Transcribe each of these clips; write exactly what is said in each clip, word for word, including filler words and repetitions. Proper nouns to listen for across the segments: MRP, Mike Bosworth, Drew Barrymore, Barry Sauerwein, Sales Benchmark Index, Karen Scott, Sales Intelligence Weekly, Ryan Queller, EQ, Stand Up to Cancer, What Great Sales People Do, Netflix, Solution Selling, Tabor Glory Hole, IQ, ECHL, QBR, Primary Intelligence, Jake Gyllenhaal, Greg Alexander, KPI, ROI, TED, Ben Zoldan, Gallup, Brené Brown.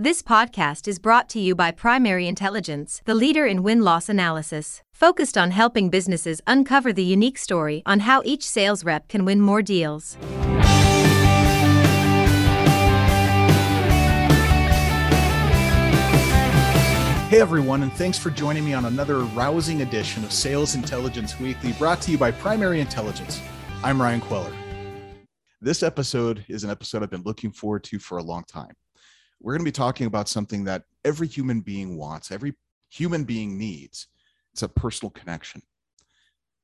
This podcast is brought to you by Primary Intelligence, the leader in win-loss analysis, focused on helping businesses uncover the unique story on how each sales rep can win more deals. Hey everyone, and thanks for joining me on another rousing edition of Sales Intelligence Weekly, brought to you by Primary Intelligence. I'm Ryan Queller. This episode is an episode I've been looking forward to for a long time. We're going to be talking about something that every human being wants, every human being needs. It's a personal connection.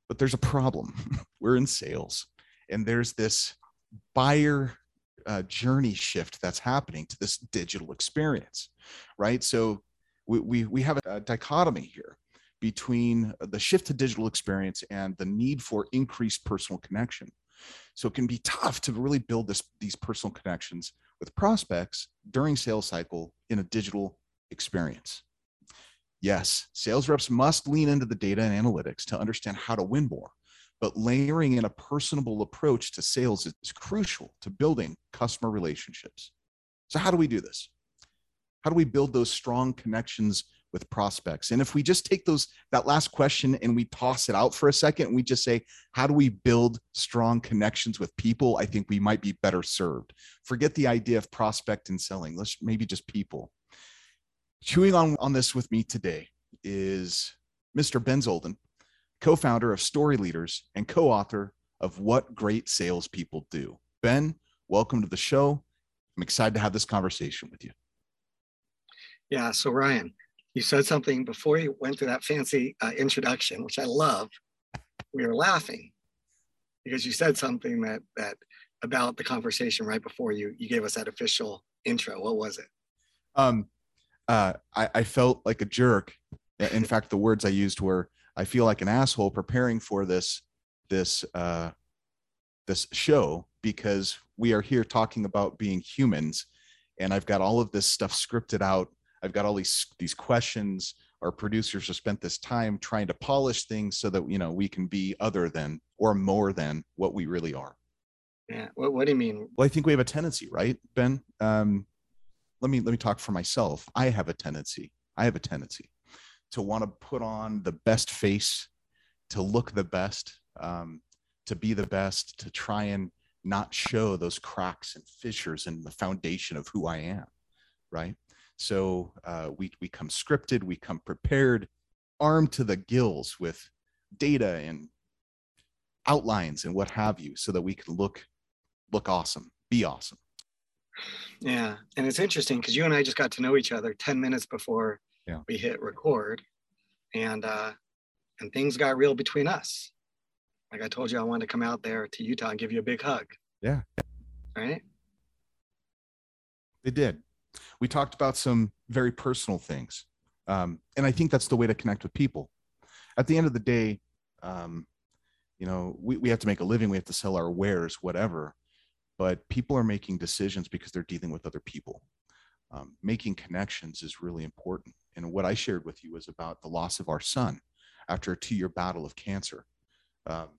But there's a problem. We're in sales, and there's this buyer uh, journey shift that's happening to this digital experience, right? So we we, we have a dichotomy here between the shift to digital experience and the need for increased personal connection. So it can be tough to really build this these personal connections with prospects during sales cycle in a digital experience. Yes, sales reps must lean into the data and analytics to understand how to win more, but layering in a personable approach to sales is crucial to building customer relationships. So how do we do this? How do we build those strong connections with prospects? And if we just take those that last question and we toss it out for a second, and we just say, how do we build strong connections with people? I think we might be better served. Forget the idea of prospect and selling. Let's maybe just people. Chewing on, on this with me today is Mister Ben Zoldan, co-founder of Story Leaders and co-author of What Great Sales People Do. Ben, welcome to the show. I'm excited to have this conversation with you. Yeah, so Ryan, you said something before you went through that fancy uh, introduction, which I love. We were laughing because you said something that that about the conversation right before you you gave us that official intro. What was it? Um, uh, I, I felt like a jerk. In fact, the words I used were, "I feel like an asshole preparing for this this uh, this show because we are here talking about being humans." And I've got all of this stuff scripted out. I've got all these these questions. Our producers have spent this time trying to polish things so that, you know, we can be other than or more than what we really are. Yeah. What, what do you mean? Well, I think we have a tendency, right, Ben? Um, let me let me talk for myself. I have a tendency. I have a tendency to want to put on the best face, to look the best, um, to be the best, to try and not show those cracks and fissures in the foundation of who I am, right? So uh, we, we come scripted, we come prepared, armed to the gills with data and outlines and what have you, so that we can look, look awesome, be awesome. Yeah, and it's interesting because you and I just got to know each other ten minutes before yeah. we hit record, and uh, and things got real between us. Like I told you, I wanted to come out there to Utah and give you a big hug. Yeah. Right? They did. We talked about some very personal things. Um, and I think that's the way to connect with people. At the end of the day, um, you know, we, we have to make a living. We have to sell our wares, whatever. But people are making decisions because they're dealing with other people. Um, making connections is really important. And what I shared with you was about the loss of our son after a two-year battle of cancer. Um,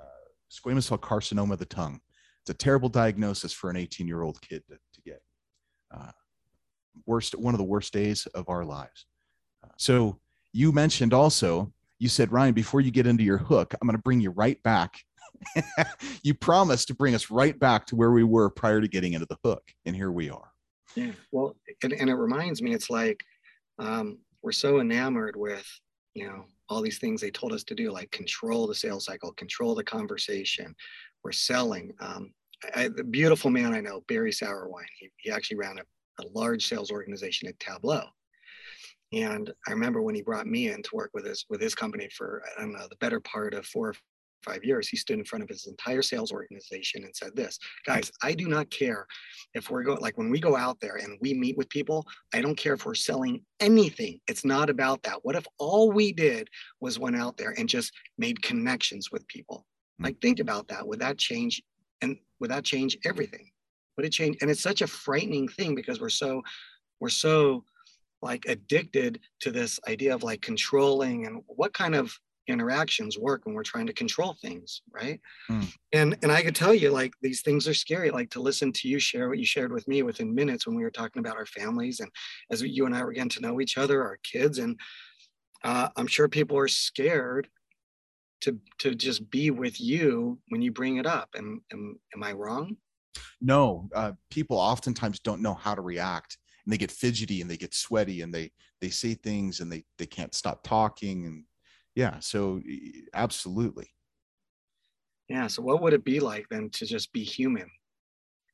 uh, squamous cell carcinoma of the tongue. It's a terrible diagnosis for an eighteen-year-old kid to, to get. Uh, worst, one of the worst days of our lives. Uh, so you mentioned also, you said, Ryan, before you get into your hook, I'm going to bring you right back. You promised to bring us right back to where we were prior to getting into the hook, and here we are. Yeah. Well, and, and it reminds me, it's like um, we're so enamored with, you know, all these things they told us to do, like control the sales cycle, control the conversation. We're selling. Um, I, the beautiful man I know, Barry Sauerwein, he, he actually ran a, a large sales organization at Tableau. And I remember when he brought me in to work with his, with his company for, I don't know, the better part of four or five years, he stood in front of his entire sales organization and said this, guys, I do not care if we're going, like when we go out there and we meet with people, I don't care if we're selling anything. It's not about that. What if all we did was went out there and just made connections with people? Like, think about that. Would that change? And would that change everything? Would it change? And it's such a frightening thing because we're so, we're so like addicted to this idea of like controlling and what kind of interactions work when we're trying to control things, right? Mm. And and I could tell you, like, these things are scary. Like, to listen to you share what you shared with me within minutes when we were talking about our families and as you and I were getting to know each other, our kids, and uh, I'm sure people are scared to to just be with you when you bring it up. And am, am, am I wrong? No, uh, people oftentimes don't know how to react, and they get fidgety and they get sweaty and they they say things and they they can't stop talking. And yeah, so absolutely. Yeah. So what would it be like then to just be human?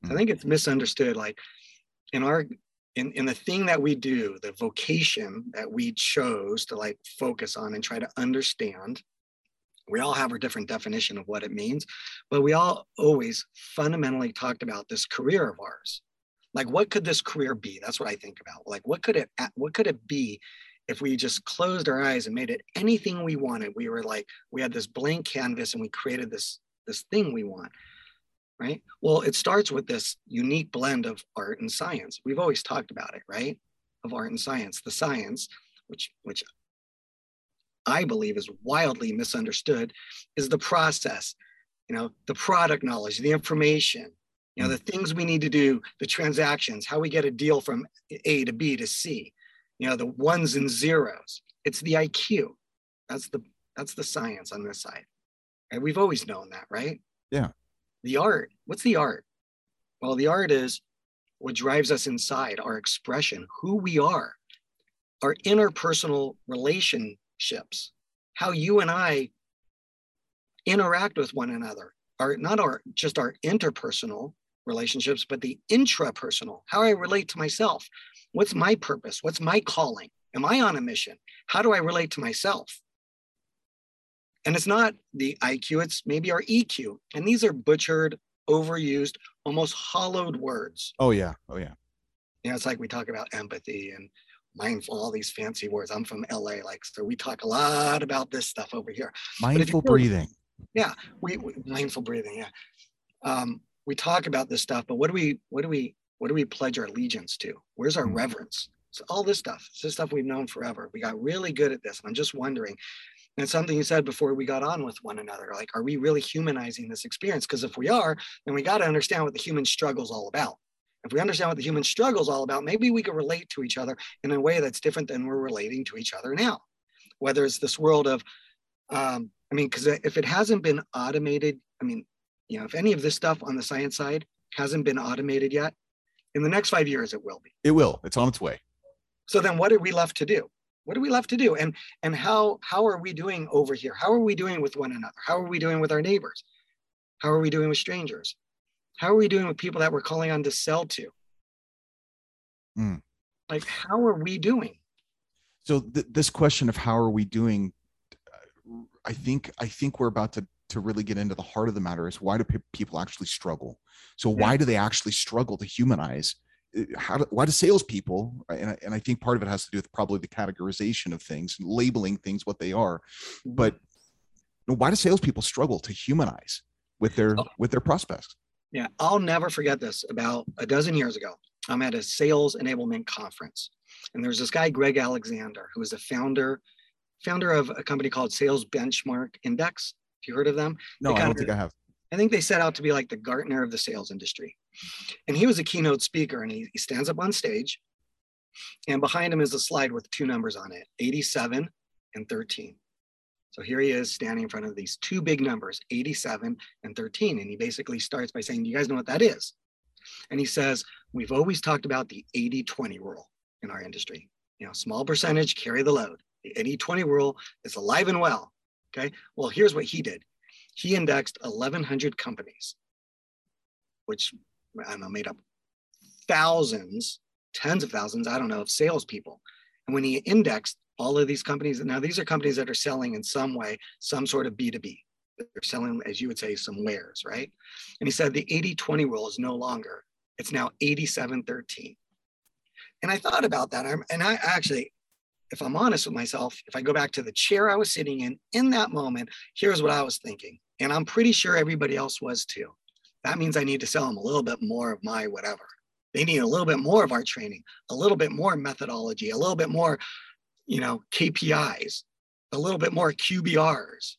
Mm-hmm. I think it's misunderstood. Like in our, in, in the thing that we do, the vocation that we chose to like focus on and try to understand, we all have our different definition of what it means, but we all always fundamentally talked about this career of ours. Like, what could this career be? That's what I think about. Like, what could it, what could it be if we just closed our eyes and made it anything we wanted? We were like, we had this blank canvas and we created this, this thing we want, right? Well, it starts with this unique blend of art and science. We've always talked about it, right? Of art and science, the science, which, which I believe is wildly misunderstood, is the process, you know, the product knowledge, the information, you know, the things we need to do, the transactions, how we get a deal from A to B to C, you know, the ones and zeros. It's the I Q. That's the, that's the science on this side. And we've always known that, right? Yeah. The art, what's the art? Well, the art is what drives us inside, our expression, who we are, our interpersonal relationships, how you and I interact with one another, our, not our, just our interpersonal relationships, but the intrapersonal, how I relate to myself. What's my purpose? What's my calling? Am I on a mission? How do I relate to myself? And it's not the I Q, it's maybe our E Q. And these are butchered, overused, almost hollowed words. Oh yeah, oh yeah. You know, it's like we talk about empathy and mindful, all these fancy words. I'm from L A, like, so we talk a lot about this stuff over here. Mindful breathing. Yeah, we, we mindful breathing, yeah. Um, we talk about this stuff, but what do we, what do we, What do we pledge our allegiance to? Where's our reverence? It's all this stuff. It's this stuff we've known forever. We got really good at this. And I'm just wondering, and something you said before we got on with one another, like, are we really humanizing this experience? Because if we are, then we got to understand what the human struggle is all about. If we understand what the human struggle is all about, maybe we can relate to each other in a way that's different than we're relating to each other now. Whether it's this world of, um, I mean, because if it hasn't been automated, I mean, you know, if any of this stuff on the science side hasn't been automated yet, in the next five years, it will be. It will. It's on its way. So then what are we left to do? What are we left to do? And and how how are we doing over here? How are we doing with one another? How are we doing with our neighbors? How are we doing with strangers? How are we doing with people that we're calling on to sell to? Mm. Like, how are we doing? So th- this question of how are we doing, I think I think we're about to to really get into the heart of the matter is, why do pe- people actually struggle? So yeah. Why do they actually struggle to humanize? How do, why do salespeople, and I, and I think part of it has to do with probably the categorization of things, labeling things what they are, but you know, why do salespeople struggle to humanize with their, oh. with their prospects? Yeah. I'll never forget this. About a dozen years ago, I'm at a sales enablement conference, and there's this guy, Greg Alexander, who is a founder, founder of a company called Sales Benchmark Index. Have you heard of them? No, I don't think I have. I think they set out to be like the Gartner of the sales industry. And he was a keynote speaker, and he, he stands up on stage, and behind him is a slide with two numbers on it, eighty-seven and thirteen. So here he is standing in front of these two big numbers, eighty-seven and thirteen. And he basically starts by saying, "Do you guys know what that is?" And he says, "We've always talked about the eighty-twenty rule in our industry. You know, small percentage, carry the load. The eighty-twenty rule is alive and well." Okay, well, here's what he did. He indexed eleven hundred companies, which, I don't know, made up thousands, tens of thousands, I don't know, of salespeople. And when he indexed all of these companies, now these are companies that are selling in some way, some sort of B two B. They're selling, as you would say, some wares, right? And he said the eighty-twenty rule is no longer, it's now eighty-seven thirteen. And I thought about that, and I actually, if I'm honest with myself, if I go back to the chair I was sitting in, in that moment, here's what I was thinking. And I'm pretty sure everybody else was too. That means I need to sell them a little bit more of my whatever. They need a little bit more of our training, a little bit more methodology, a little bit more, you know, K P Is, a little bit more Q B Rs,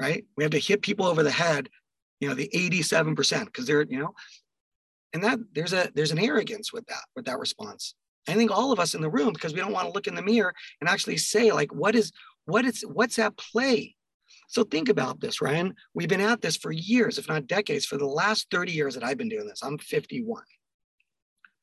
right? We have to hit people over the head, you know, the eighty-seven percent, because they're, you know, and that there's a, there's an arrogance with that, with that response. I think all of us in the room, because we don't want to look in the mirror and actually say, like, what is, what is, what's at play? So think about this, Ryan. We've been at this for years, if not decades. For the last thirty years that I've been doing this, I'm fifty-one.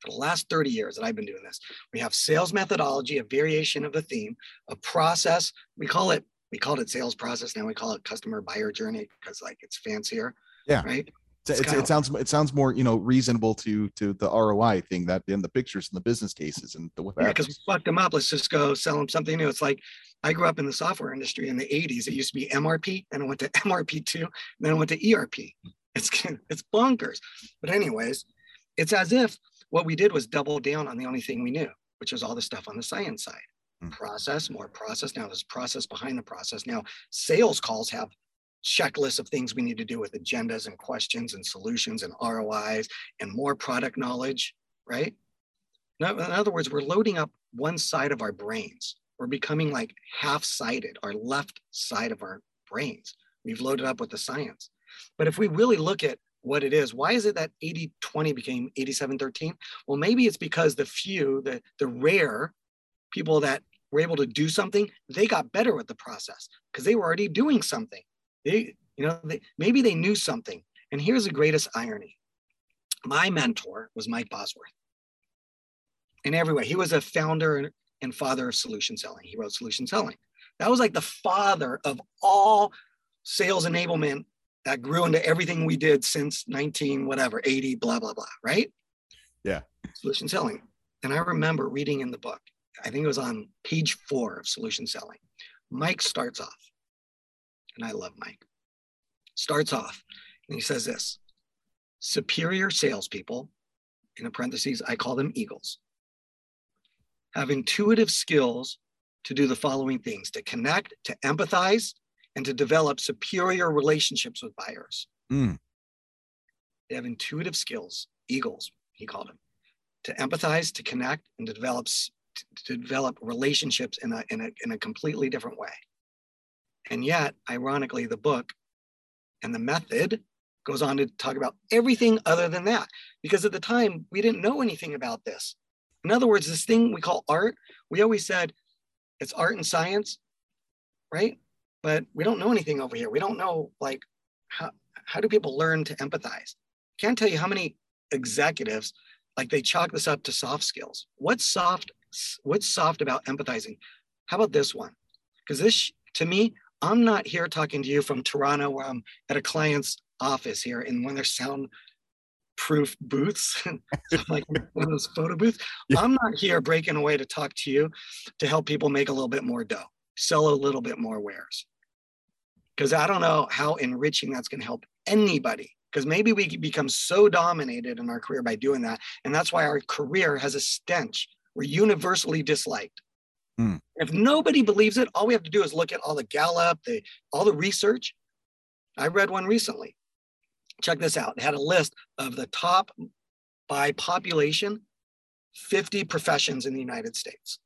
For the last thirty years that I've been doing this, we have sales methodology, a variation of a theme, a process. We call it, we called it sales process. Now we call it customer buyer journey because, like, it's fancier. Yeah. Right. It's, it's, it sounds, it sounds more, you know, reasonable to, to the R O I thing that in the pictures and the business cases and the, what yeah, because we fucked them up. Let's just go sell them something new. It's like, I grew up in the software industry in the eighties. It used to be M R P, and I went to M R P two, then I went to E R P. It's, it's bonkers. But anyways, it's as if what we did was double down on the only thing we knew, which was all the stuff on the science side. Mm-hmm. Process, more process. Now there's process behind the process. Now sales calls have checklists of things we need to do with agendas and questions and solutions and R O Is and more product knowledge, right? Now, in other words, we're loading up one side of our brains. We're becoming like half-sided, our left side of our brains. We've loaded up with the science. But if we really look at what it is, why is it that eighty twenty became eighty-seven thirteen? Well, maybe it's because the few, the, the rare people that were able to do something, they got better with the process because they were already doing something. They, you know, they, maybe they knew something. And here's the greatest irony. My mentor was Mike Bosworth. In every way, he was a founder and father of Solution Selling. He wrote Solution Selling. That was like the father of all sales enablement that grew into everything we did since nineteen, whatever, eighty, blah, blah, blah, right? Yeah. Solution Selling. And I remember reading in the book, I think it was on page four of Solution Selling. Mike starts off. And I love Mike, starts off and he says this: superior salespeople, in the parentheses, I call them eagles, have intuitive skills to do the following things: to connect, to empathize, and to develop superior relationships with buyers. Mm. They have intuitive skills, eagles, he called them, to empathize, to connect, and to develop, to develop relationships in a, in a, in a completely different way. And yet, ironically, the book and the method goes on to talk about everything other than that, because at the time, we didn't know anything about this. In other words, this thing we call art, we always said it's art and science, right? But we don't know anything over here. We don't know, like, how, how do people learn to empathize? Can't tell you how many executives, like, they chalk this up to soft skills. What's soft, what's soft about empathizing? How about this one? Because this, to me, I'm not here talking to you from Toronto where I'm at a client's office here in one of their soundproof booths, like one of those photo booths. Yeah. I'm not here breaking away to talk to you to help people make a little bit more dough, sell a little bit more wares. Because I don't know how enriching that's going to help anybody. Because maybe we become so dominated in our career by doing that. And that's why our career has a stench. We're universally disliked. If nobody believes it, all we have to do is look at all the Gallup, the, all the research. I read one recently. Check this out. It had a list of the top by population, fifty professions in the United States.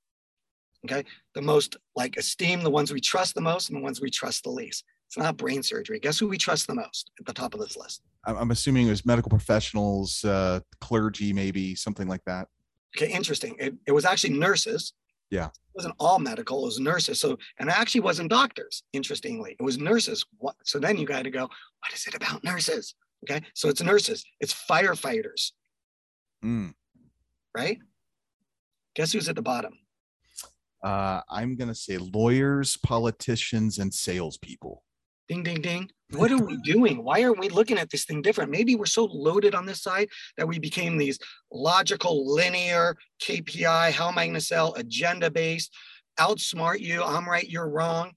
Okay. The most, like, esteemed, the ones we trust the most, and the ones we trust the least. It's not brain surgery. Guess who we trust the most at the top of this list? I'm assuming it was medical professionals, uh, clergy, maybe something like that. Okay. Interesting. It, it was actually nurses. Yeah. It wasn't all medical, it was nurses. So, and it actually wasn't doctors, interestingly. It was nurses. What, so then you got to go, what is it about nurses? Okay. So it's nurses, it's firefighters. Mm. Right? Guess who's at the bottom? Uh, I'm going to say lawyers, politicians, and salespeople. Ding, ding, ding. What are we doing? Why are we looking at this thing different? Maybe we're so loaded on this side that we became these logical, linear, K P I, how am I going to sell, agenda-based, outsmart you, I'm right, you're wrong.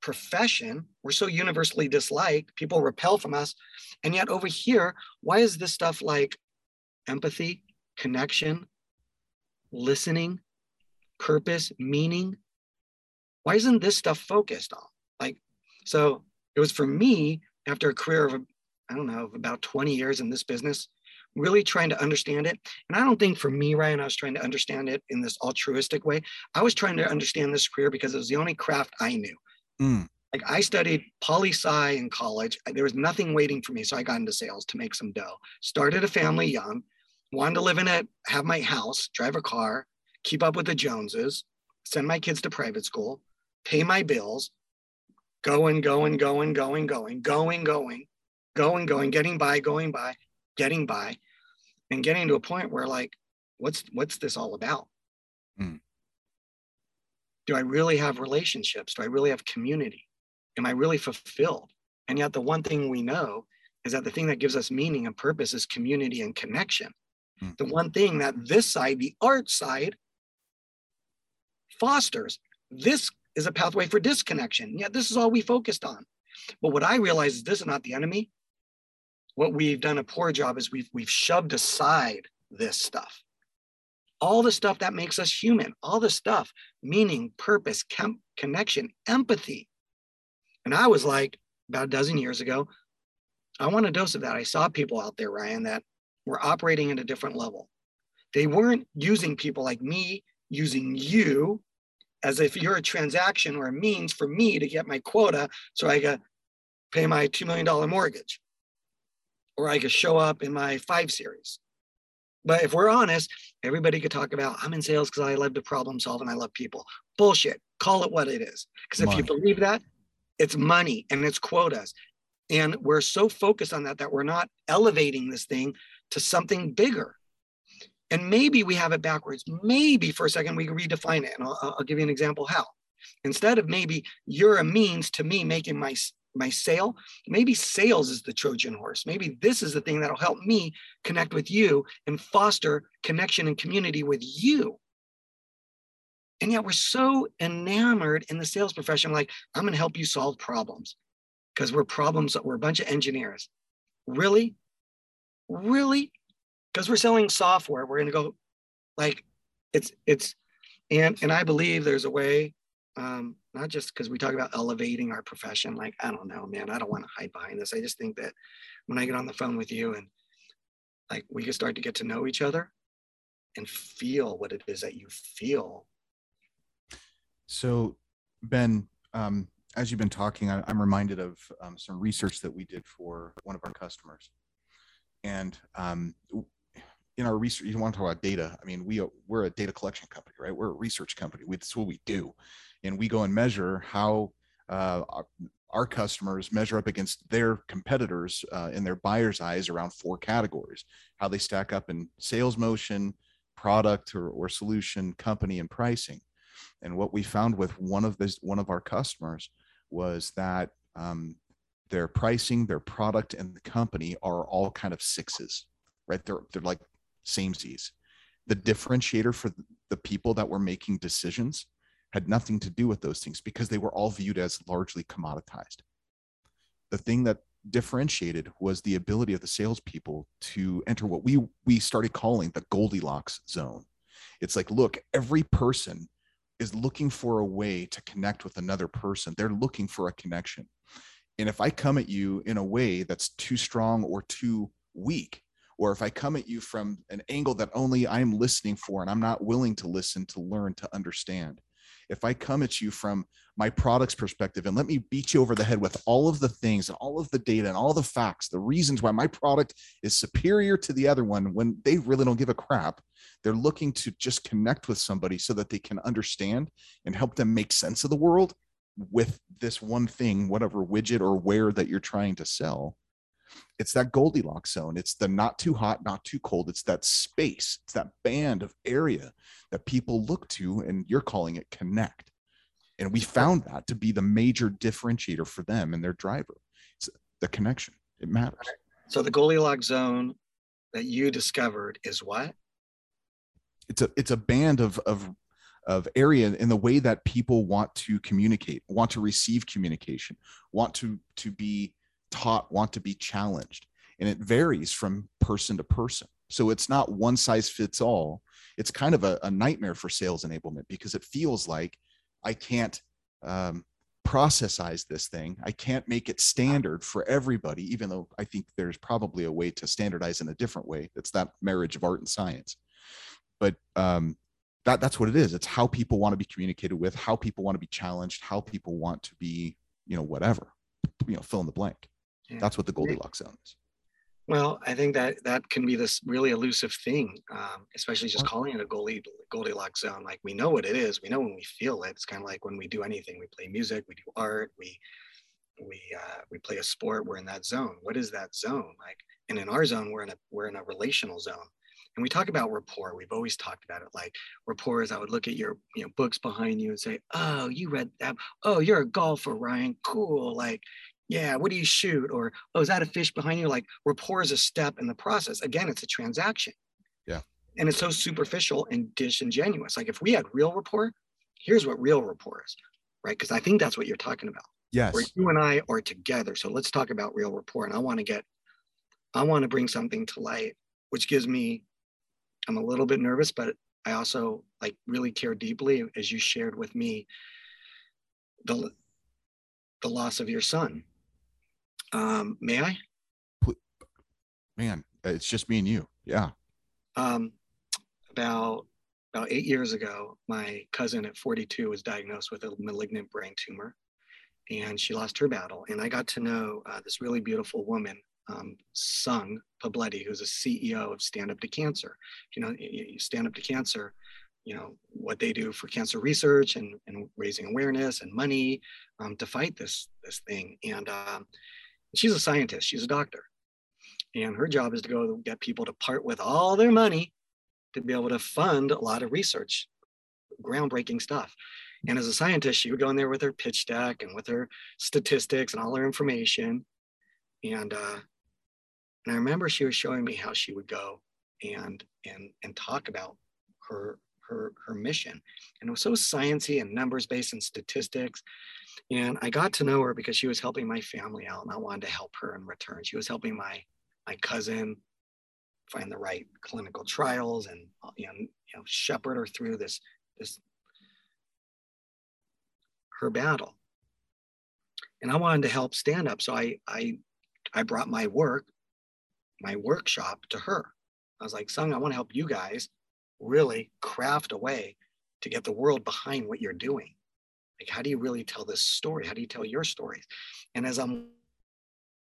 Profession, we're so universally disliked, people repel from us. And yet over here, why is this stuff like empathy, connection, listening, purpose, meaning? Why isn't this stuff focused on? Like, so it was for me, after a career of, I don't know, about twenty years in this business, really trying to understand it. And I don't think for me, Ryan, I was trying to understand it in this altruistic way. I was trying to understand this career because it was the only craft I knew. Mm. Like I studied poli-sci in college. There was nothing waiting for me. So I got into sales to make some dough. Started a family young, wanted to live in it, have my house, drive a car, keep up with the Joneses, send my kids to private school, pay my bills, going, going, going, going, going, going, going, going, going, getting by, going by, getting by, and getting to a point where like, what's what's this all about? Mm. Do I really have relationships? Do I really have community? Am I really fulfilled? And yet the one thing we know is that the thing that gives us meaning and purpose is community and connection. Mm. The one thing that this side, the art side, fosters. This is a pathway for disconnection. Yeah, this is all we focused on. But what I realize is this is not the enemy. What we've done a poor job is we've, we've shoved aside this stuff. All the stuff that makes us human, all the stuff, meaning, purpose, com- connection, empathy. And I was like, about a dozen years ago, I want a dose of that. I saw people out there, Ryan, that were operating at a different level. They weren't using people like me, using you, as if you're a transaction or a means for me to get my quota so I can pay my two million dollars mortgage or I could show up in my five series. But if we're honest, everybody could talk about, I'm in sales because I love to problem solve and I love people. Bullshit, call it what it is. Because if you believe that, it's money and it's quotas. And we're so focused on that, that we're not elevating this thing to something bigger. And maybe we have it backwards. Maybe for a second we redefine it. And I'll, I'll give you an example how. Instead of maybe you're a means to me making my, my sale, maybe sales is the Trojan horse. Maybe this is the thing that'll help me connect with you and foster connection and community with you. And yet we're so enamored in the sales profession, like I'm going to help you solve problems because we're problems. We're a bunch of engineers. Really? Really? Because we're selling software, we're going to go like it's it's and and I believe there's a way, um, not just because we talk about elevating our profession. Like, I don't know, man, I don't want to hide behind this. I just think that when I get on the phone with you and like we can start to get to know each other and feel what it is that you feel. So, Ben, um, as you've been talking, I, I'm reminded of um, some research that we did for one of our customers. And um, in our research, you want to talk about data. I mean, we are, we're a data collection company, right? We're a research company. We, that's what we do. And we go and measure how uh, our, our customers measure up against their competitors uh, in their buyer's eyes around four categories, how they stack up in sales motion, product or, or solution, company, and pricing. And what we found with one of this, one of our customers was that um, their pricing, their product, and the company are all kind of sixes, right? They're, they're like, samesies. The differentiator for the people that were making decisions had nothing to do with those things because they were all viewed as largely commoditized. The thing that differentiated was the ability of the salespeople to enter what we we started calling the Goldilocks zone. It's like, look, every person is looking for a way to connect with another person. They're looking for a connection. And if I come at you in a way that's too strong or too weak, or if I come at you from an angle that only I'm listening for and I'm not willing to listen, to learn, to understand. If I come at you from my product's perspective and let me beat you over the head with all of the things and all of the data and all the facts, the reasons why my product is superior to the other one when they really don't give a crap, they're looking to just connect with somebody so that they can understand and help them make sense of the world with this one thing, whatever widget or ware that you're trying to sell. It's that Goldilocks zone. It's the not too hot, not too cold. It's that space. It's that band of area that people look to, and you're calling it connect. And we found that to be the major differentiator for them and their driver. It's the connection. It matters. So the Goldilocks zone that you discovered is what? It's a it's a band of of of area in the way that people want to communicate, want to receive communication, want to to be taught, want to be challenged, and it varies from person to person. So it's not one size fits all. It's kind of a, a nightmare for sales enablement because it feels like I can't um, processize this thing. I can't make it standard for everybody, even though I think there's probably a way to standardize in a different way. It's that marriage of art and science. But um, that, that's what it is. It's how people want to be communicated with, how people want to be challenged, how people want to be, you know, whatever, you know, fill in the blank. Yeah. That's what the Goldilocks zone is. Well, I think that that can be this really elusive thing, um, especially just calling it a Goldie, Goldilocks zone. Like, we know what it is. We know when we feel it. It's kind of like when we do anything. We play music. We do art. We we uh, we play a sport. We're in that zone. What is that zone like? And in our zone, we're in a we're in a relational zone. And we talk about rapport. We've always talked about it. Like, rapport is, I would look at your you know books behind you and say, "Oh, you read that? Oh, you're a golfer, Ryan. Cool." Like, yeah, what do you shoot? Or, oh, is that a fish behind you? Like, rapport is a step in the process. Again, it's a transaction. Yeah. And it's so superficial and disingenuous. Like, if we had real rapport, here's what real rapport is, right? Because I think that's what you're talking about. Yes. Where you and I are together. So let's talk about real rapport. And I want to get, I want to bring something to light, which gives me, I'm a little bit nervous, but I also like really care deeply, as you shared with me, the the loss of your son. Um, may I? Man, it's just me and you. Yeah. Um, about about eight years ago, my cousin at forty-two was diagnosed with a malignant brain tumor, and she lost her battle. And I got to know uh, this really beautiful woman, um, Sung Pabletti, who's a C E O of Stand Up to Cancer. You know, Stand Up to Cancer, you know, what they do for cancer research and, and raising awareness and money um, to fight this, this thing. And um, she's a scientist, she's a doctor. And her job is to go get people to part with all their money to be able to fund a lot of research, groundbreaking stuff. And as a scientist, she would go in there with her pitch deck and with her statistics and all her information. And, uh, and I remember she was showing me how she would go and, and, and talk about her, Her, her mission. And it was so sciencey and numbers based and statistics. And I got to know her because she was helping my family out, and I wanted to help her in return. She was helping my my cousin find the right clinical trials and you know, you know shepherd her through this this her battle. And I wanted to help stand up, so I I I brought my work my workshop to her. I was like, "Sung, I want to help you guys really craft a way to get the world behind what you're doing. Like, how do you really tell this story? How do you tell your stories?" And as I'm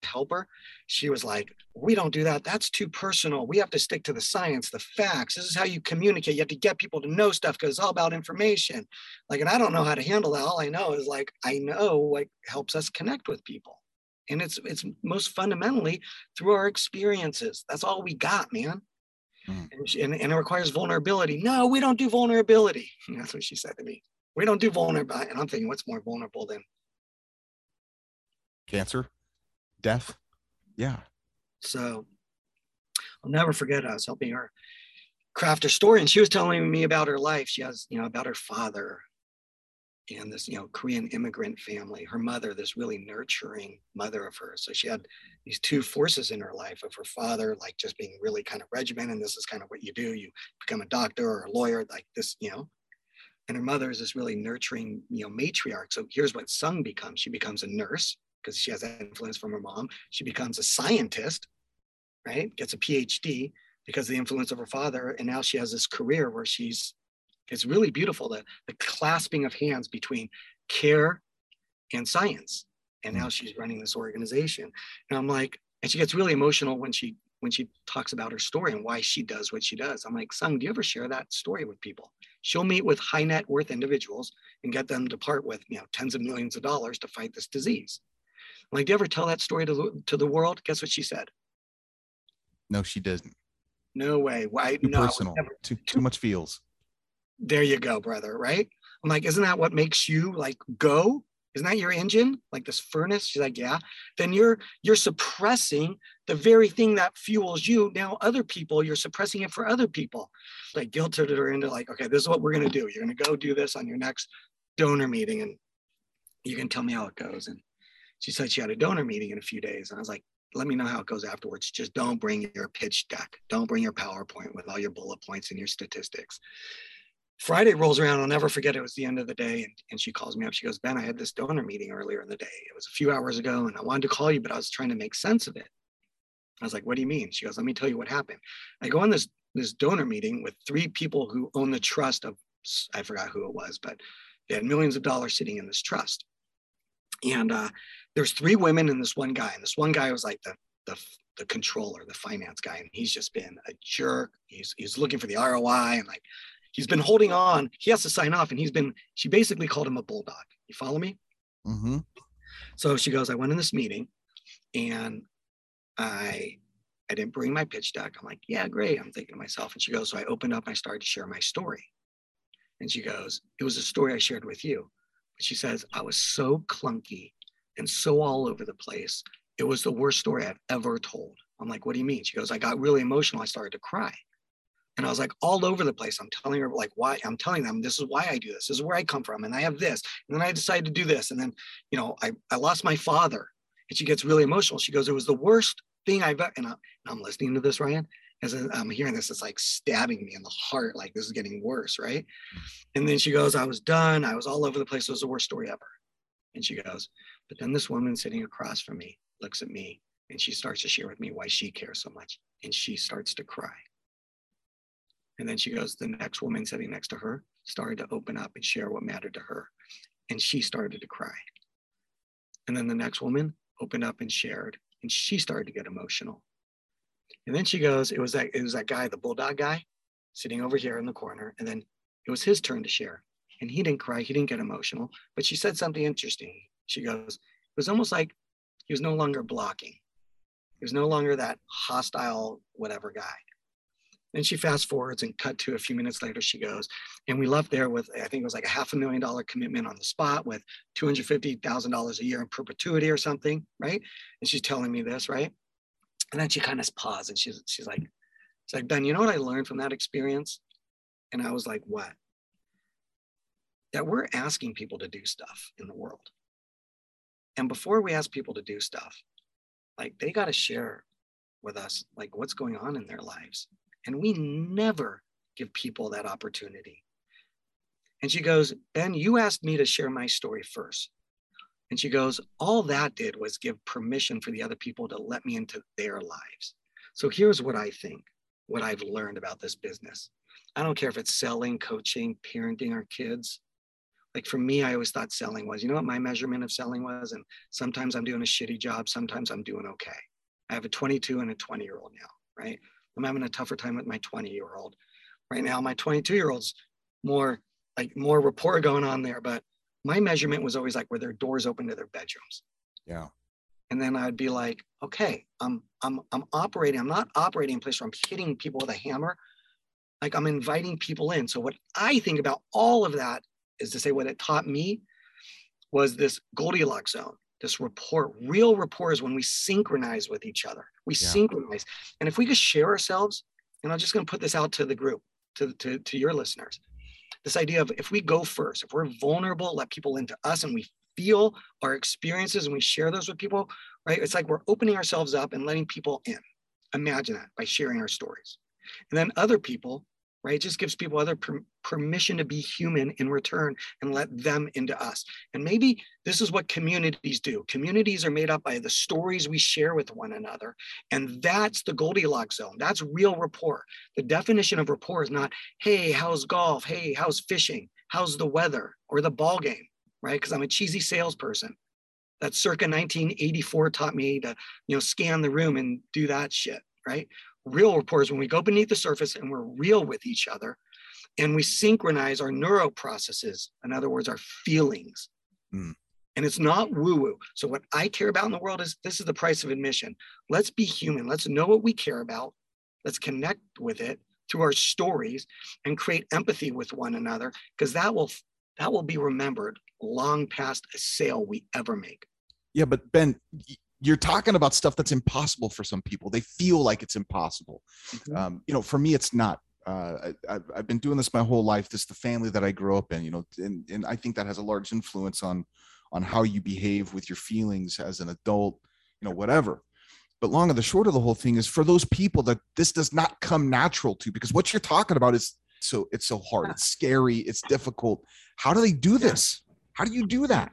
helper, she was like, "We don't do that. That's too personal. We have to stick to the science, the facts. This is how you communicate. You have to get people to know stuff because it's all about information." Like, and I don't know how to handle that. All I know is like, I know what helps us connect with people. And it's, it's most fundamentally through our experiences. That's all we got, man. And, she, and, and it requires vulnerability. "No, we don't do vulnerability." And that's what she said to me. "We don't do vulnerability." And I'm thinking, what's more vulnerable than cancer, death? Yeah. So I'll never forget, I was helping her craft her story, and she was telling me about her life. She has, you know, about her father and this, you know, Korean immigrant family, her mother, this really nurturing mother of hers. So she had these two forces in her life of her father, like just being really kind of regimented, and this is kind of what you do. You become a doctor or a lawyer, like this, you know, and her mother is this really nurturing, you know, matriarch. So here's what Sung becomes. She becomes a nurse because she has that influence from her mom. She becomes a scientist, right? Gets a P H D because of the influence of her father. And now she has this career where she's, it's really beautiful, the, the clasping of hands between care and science. And now she's running this organization. And I'm like, and she gets really emotional when she when she talks about her story and why she does what she does. I'm like, "Sung, do you ever share that story with people?" She'll meet with high net worth individuals and get them to part with, you know, tens of millions of dollars to fight this disease. I'm like, "Do you ever tell that story to, to the world?" Guess what she said? No, she doesn't. No way. Why? Too no, personal. Never, too, too much feels. There you go, brother, right? I'm like, "Isn't that what makes you like go? Isn't that your engine? Like this furnace?" She's like, "Yeah." Then you're you're suppressing the very thing that fuels you. Now other people, you're suppressing it for other people." Like, guilted her into like, "Okay, this is what we're gonna do. You're gonna go do this on your next donor meeting, and you can tell me how it goes." And she said she had a donor meeting in a few days. And I was like, "Let me know how it goes afterwards. Just don't bring your pitch deck. Don't bring your PowerPoint with all your bullet points and your statistics." Friday rolls around. I'll never forget. It was the end of the day. And, and she calls me up. She goes, Ben, I had this donor meeting earlier in the day. It was a few hours ago and I wanted to call you, but I was trying to make sense of it. I was like, what do you mean? She goes, let me tell you what happened. I go on this, this donor meeting with three people who own the trust of, I forgot who it was, but they had millions of dollars sitting in this trust. And uh, there's three women and this one guy. And this one guy was like the, the, the controller, the finance guy. And he's just been a jerk. He's, he's looking for the R O I and like, he's been holding on. He has to sign off. And he's been, she basically called him a bulldog. You follow me? Mm-hmm. So she goes, I went in this meeting and I, I didn't bring my pitch deck. I'm like, yeah, great. I'm thinking to myself. And she goes, so I opened up, and I started to share my story. And she goes, it was a story I shared with you. But she says, I was so clunky and so all over the place. It was the worst story I've ever told. I'm like, what do you mean? She goes, I got really emotional. I started to cry. And I was like, all over the place. I'm telling her like why I'm telling them this is why I do this. This is where I come from. And I have this. And then I decided to do this. And then, you know, I, I lost my father. And she gets really emotional. She goes, it was the worst thing I've ever, and, I, and I'm listening to this, Ryan, as I'm hearing this, it's like stabbing me in the heart. Like this is getting worse, right? And then she goes, I was done. I was all over the place. It was the worst story ever. And she goes, but then this woman sitting across from me looks at me and she starts to share with me why she cares so much. And she starts to cry. And then she goes, the next woman sitting next to her started to open up and share what mattered to her. And she started to cry. And then the next woman opened up and shared, and she started to get emotional. And then she goes, it was that, it was that guy, the bulldog guy sitting over here in the corner. And then it was his turn to share and he didn't cry. He didn't get emotional, but she said something interesting. She goes, it was almost like he was no longer blocking. He was no longer that hostile, whatever guy. And she fast forwards and cut to a few minutes later, she goes, and we left there with, I think it was like a half a million dollar commitment on the spot with two hundred fifty thousand dollars a year in perpetuity or something, right? And she's telling me this, right? And then she kind of paused and she's, she's like, it's like, Ben, you know what I learned from that experience? And I was like, what? That we're asking people to do stuff in the world. And before we ask people to do stuff, like they got to share with us, like what's going on in their lives. And we never give people that opportunity. And she goes, Ben, you asked me to share my story first. And she goes, all that did was give permission for the other people to let me into their lives. So here's what I think, what I've learned about this business. I don't care if it's selling, coaching, parenting our kids. Like for me, I always thought selling was, you know what my measurement of selling was? And sometimes I'm doing a shitty job. Sometimes I'm doing okay. I have a twenty-two and a twenty year old now, right? I'm having a tougher time with my twenty year old right now. My twenty-two year old's more like more rapport going on there, but my measurement was always like, were their doors open to their bedrooms? Yeah. And then I'd be like, okay, I'm, I'm, I'm operating. I'm not operating in a place where I'm hitting people with a hammer. Like I'm inviting people in. So what I think about all of that is to say, what it taught me was this Goldilocks zone. This rapport, real rapport is when we synchronize with each other. We yeah. synchronize. And if we could share ourselves, and I'm just going to put this out to the group, to, to, to your listeners, this idea of if we go first, if we're vulnerable, let people into us and we feel our experiences and we share those with people, right? It's like we're opening ourselves up and letting people in. Imagine that by sharing our stories. And then other people, right? It just gives people other per- permission to be human in return and let them into us. And maybe this is what communities do. Communities are made up by the stories we share with one another. And that's the Goldilocks zone. That's real rapport. The definition of rapport is not, hey, how's golf? Hey, how's fishing? How's the weather or the ball game, right? Because I'm a cheesy salesperson. That circa nineteen eighty-four taught me to, you know, scan the room and do that shit, right? Real rapport is when we go beneath the surface and we're real with each other and we synchronize our neuro processes. In other words, our feelings. Mm. And it's not woo-woo. So what I care about in the world is this is the price of admission. Let's be human. Let's know what we care about. Let's connect with it through our stories and create empathy with one another, because that will that will be remembered long past a sale we ever make. Yeah, but Ben, y- you're talking about stuff that's impossible for some people. They feel like it's impossible. Mm-hmm. Um, you know, for me, it's not. Uh, I, I've been doing this my whole life. This is the family that I grew up in, you know, and, and I think that has a large influence on, on how you behave with your feelings as an adult, you know, whatever. But long and the short of the whole thing is for those people that this does not come natural to, because what you're talking about is so it's so hard. It's scary. It's difficult. How do they do this? How do you do that?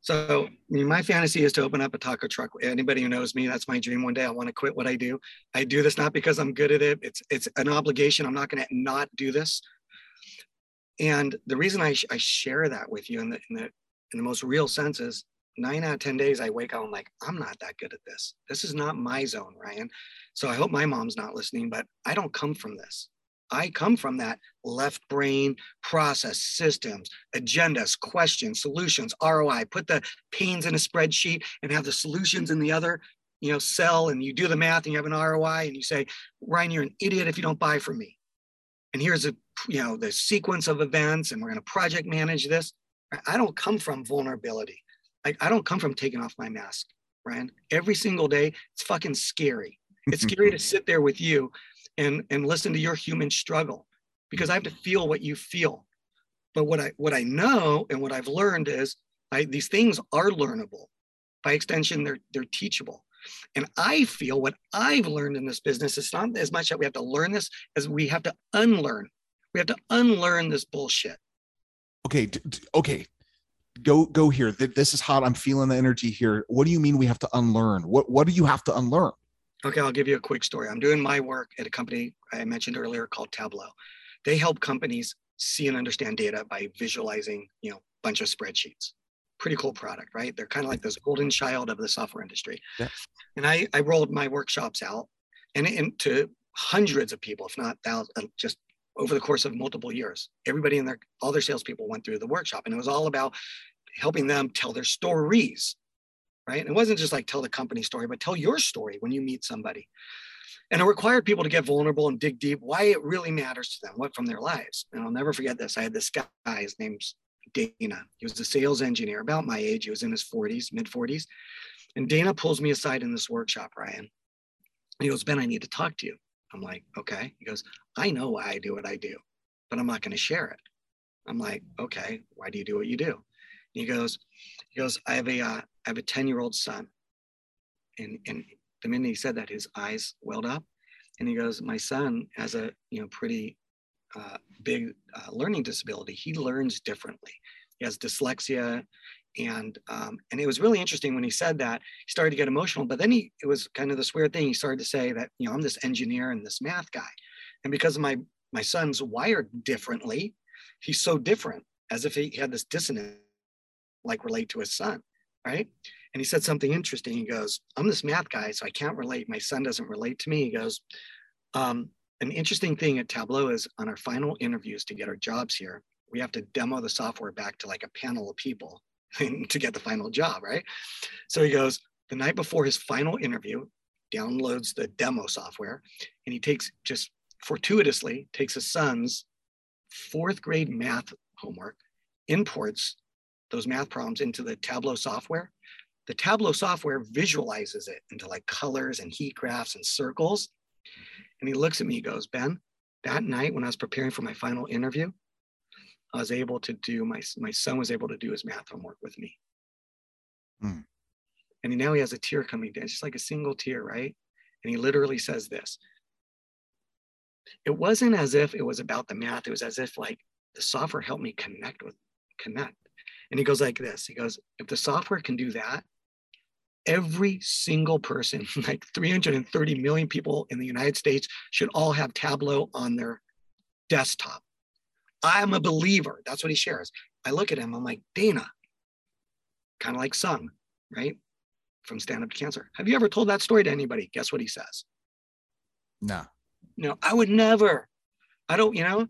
So I mean, my fantasy is to open up a taco truck. Anybody who knows me, that's my dream. One day I want to quit what I do. I do this not because I'm good at it. It's it's an obligation. I'm not going to not do this. And the reason I, sh- I share that with you in the, in the in the most real sense is nine out of ten days I wake up and like, I'm not that good at this. This is not my zone, Ryan. So I hope my mom's not listening, but I don't come from this. I come from that left brain process, systems, agendas, questions, solutions, R O I, put the pains in a spreadsheet and have the solutions in the other, you know, cell, and you do the math and you have an R O I and you say, Ryan, you're an idiot if you don't buy from me. And here's a, you know, the sequence of events, and we're going to project manage this. I don't come from vulnerability. Like, I don't come from taking off my mask, Ryan. Every single day, it's fucking scary. It's scary to sit there with you and, and listen to your human struggle, because I have to feel what you feel. But what I what I know and what I've learned is I, these things are learnable. By extension, they're they're teachable. And I feel what I've learned in this business, it's not as much that we have to learn this as we have to unlearn. We have to unlearn this bullshit. Okay, okay. Go go here. This is hot. I'm feeling the energy here. What do you mean we have to unlearn? What what do you have to unlearn? Okay, I'll give you a quick story. I'm doing my work at a company I mentioned earlier called Tableau. They help companies see and understand data by visualizing, you know, a bunch of spreadsheets. Pretty cool product, right? They're kind of like this golden child of the software industry. Yeah. And I, I rolled my workshops out and, and to hundreds of people, if not thousands, just over the course of multiple years. Everybody in their, all their salespeople went through the workshop, and it was all about helping them tell their stories, right? And it wasn't just like tell the company story, but tell your story when you meet somebody. And it required people to get vulnerable and dig deep, why it really matters to them, what from their lives. And I'll never forget this. I had this guy, his name's Dana. He was a sales engineer about my age. He was in his forties, mid forties. And Dana pulls me aside in this workshop, Ryan. He goes, Ben, I need to talk to you. I'm like, okay. He goes, I know why I do what I do, but I'm not going to share it. I'm like, okay, why do you do what you do? And he goes, he goes, I have a, uh, I have a ten year old son. And, and the minute he said that, his eyes welled up, and he goes, my son has a, you know, pretty uh, big uh, learning disability. He learns differently. He has dyslexia. And, um, and it was really interesting when he said that. He started to get emotional, but then he, it was kind of this weird thing. He started to say that, you know, I'm this engineer and this math guy. And because my, my son's wired differently, he's so different, as if he had this dissonance, like relate to his son, right? And he said something interesting. He goes, I'm this math guy, so I can't relate. My son doesn't relate to me. He goes, um, an interesting thing at Tableau is on our final interviews to get our jobs here, we have to demo the software back to like a panel of people to get the final job, right? So he goes, the night before his final interview, downloads the demo software, and he takes, just fortuitously, takes his son's fourth grade math homework, imports those math problems into the Tableau software. The Tableau software visualizes it into like colors and heat graphs and circles. And he looks at me, he goes, Ben, that night when I was preparing for my final interview, I was able to do, my, my son was able to do his math homework with me. Mm. And now he has a tear coming down, just like a single tear, right? And he literally says this. It wasn't as if it was about the math. It was as if like the software helped me connect with, connect. And he goes like this. He goes, if the software can do that, every single person, like three hundred thirty million people in the United States, should all have Tableau on their desktop. I'm a believer. That's what he shares. I look at him, I'm like, Dana, kind of like Sung, right? From Stand Up to Cancer. Have you ever told that story to anybody? Guess what he says? No. No, I would never. I don't, you know?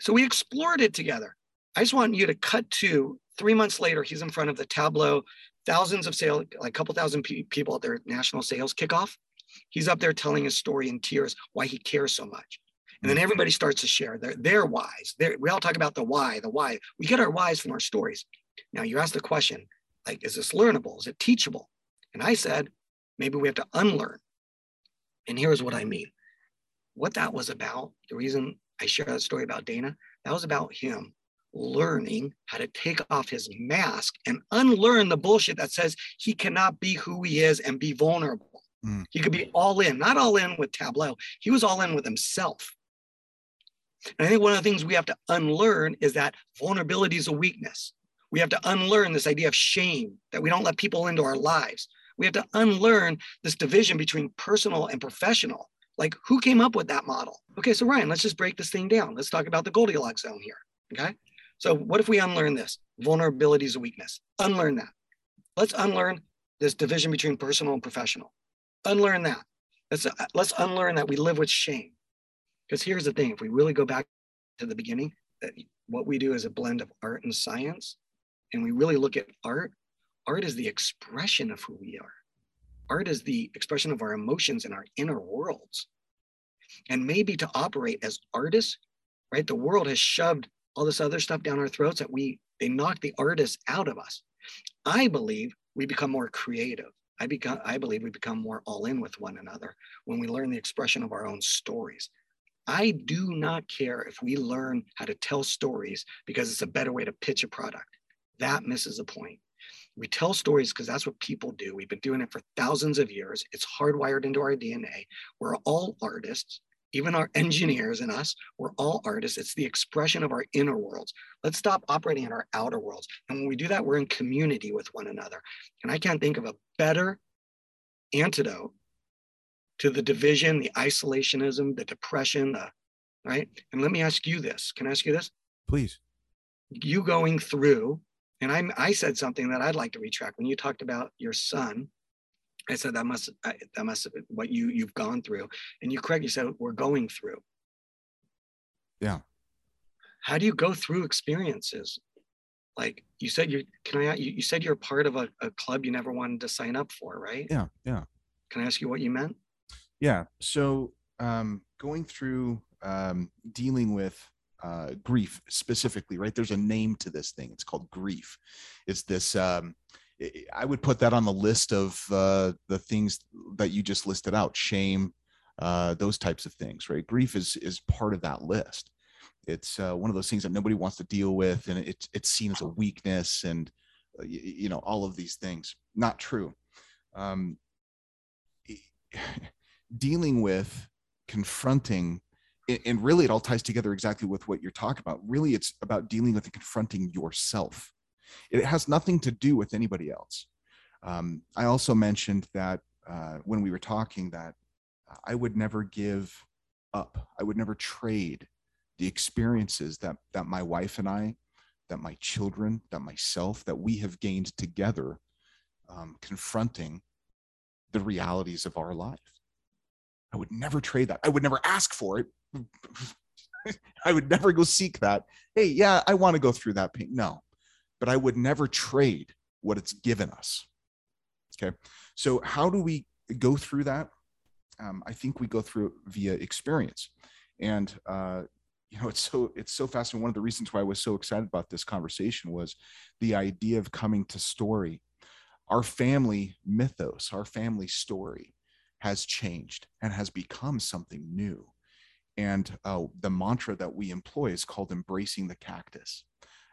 So we explored it together. I just want you to cut to three months later, he's in front of the Tableau, thousands of sales, like a couple thousand pe- people at their national sales kickoff. He's up there telling his story in tears, why he cares so much. And then everybody starts to share their, their whys. Their, we all talk about the why, the why. We get our whys from our stories. Now you ask the question, like, is this learnable? Is it teachable? And I said, maybe we have to unlearn. And here's what I mean. What that was about, the reason I share that story about Dana, that was about him learning how to take off his mask and unlearn the bullshit that says he cannot be who he is and be vulnerable. Mm. He could be all in, not all in with Tableau. He was all in with himself. And I think one of the things we have to unlearn is that vulnerability is a weakness. We have to unlearn this idea of shame, that we don't let people into our lives. We have to unlearn this division between personal and professional. Like, who came up with that model? Okay, so Ryan, let's just break this thing down. Let's talk about the Goldilocks zone here, okay? So what if we unlearn this? Vulnerability is a weakness. Unlearn that. Let's unlearn this division between personal and professional. Unlearn that. Let's, let's unlearn that we live with shame. Because here's the thing, if we really go back to the beginning, that what we do is a blend of art and science, and we really look at art, art is the expression of who we are. Art is the expression of our emotions and our inner worlds. And maybe to operate as artists, right? The world has shoved all this other stuff down our throats that we, they knock the artists out of us. I believe we become more creative. I become, I believe we become more all in with one another when we learn the expression of our own stories. I do not care if we learn how to tell stories because it's a better way to pitch a product. That misses the point. We tell stories because that's what people do. We've been doing it for thousands of years. It's hardwired into our D N A. We're all artists, even our engineers and us, we're all artists. It's the expression of our inner worlds. Let's stop operating in our outer worlds. And when we do that, we're in community with one another. And I can't think of a better antidote to the division, the isolationism, the depression, the, right? And let me ask you this. Can I ask you this? Please. You going through, and I I said something that I'd like to retract. When you talked about your son, I said that must that must have been what you you've gone through. And you correctly said we're going through. Yeah. How do you go through experiences? Like you said, you can I you, you said you're part of a, a club you never wanted to sign up for, right? Yeah, yeah. Can I ask you what you meant? Yeah. So um, going through um, dealing with Uh, grief specifically, right? There's a name to this thing. It's called grief. It's this, um, it, I would put that on the list of uh, the things that you just listed out, shame, uh, those types of things, right? Grief is is part of that list. It's uh, one of those things that nobody wants to deal with, and it, it's seen as a weakness and, uh, you, you know, all of these things. Not true. Um, dealing with, confronting, and really it all ties together exactly with what you're talking about. Really, it's about dealing with and confronting yourself. It has nothing to do with anybody else. Um, I also mentioned that uh, when we were talking that I would never give up. I would never trade the experiences that, that my wife and I, that my children, that myself, that we have gained together, um, confronting the realities of our life. I would never trade that. I would never ask for it. I would never go seek that. Hey, yeah, I want to go through that pain. No, but I would never trade what it's given us. Okay. So how do we go through that? Um, I think we go through it via experience. And, uh, you know, it's so, it's so fascinating. One of the reasons why I was so excited about this conversation was the idea of coming to story. Our family mythos, our family story has changed and has become something new. And uh, the mantra that we employ is called embracing the cactus.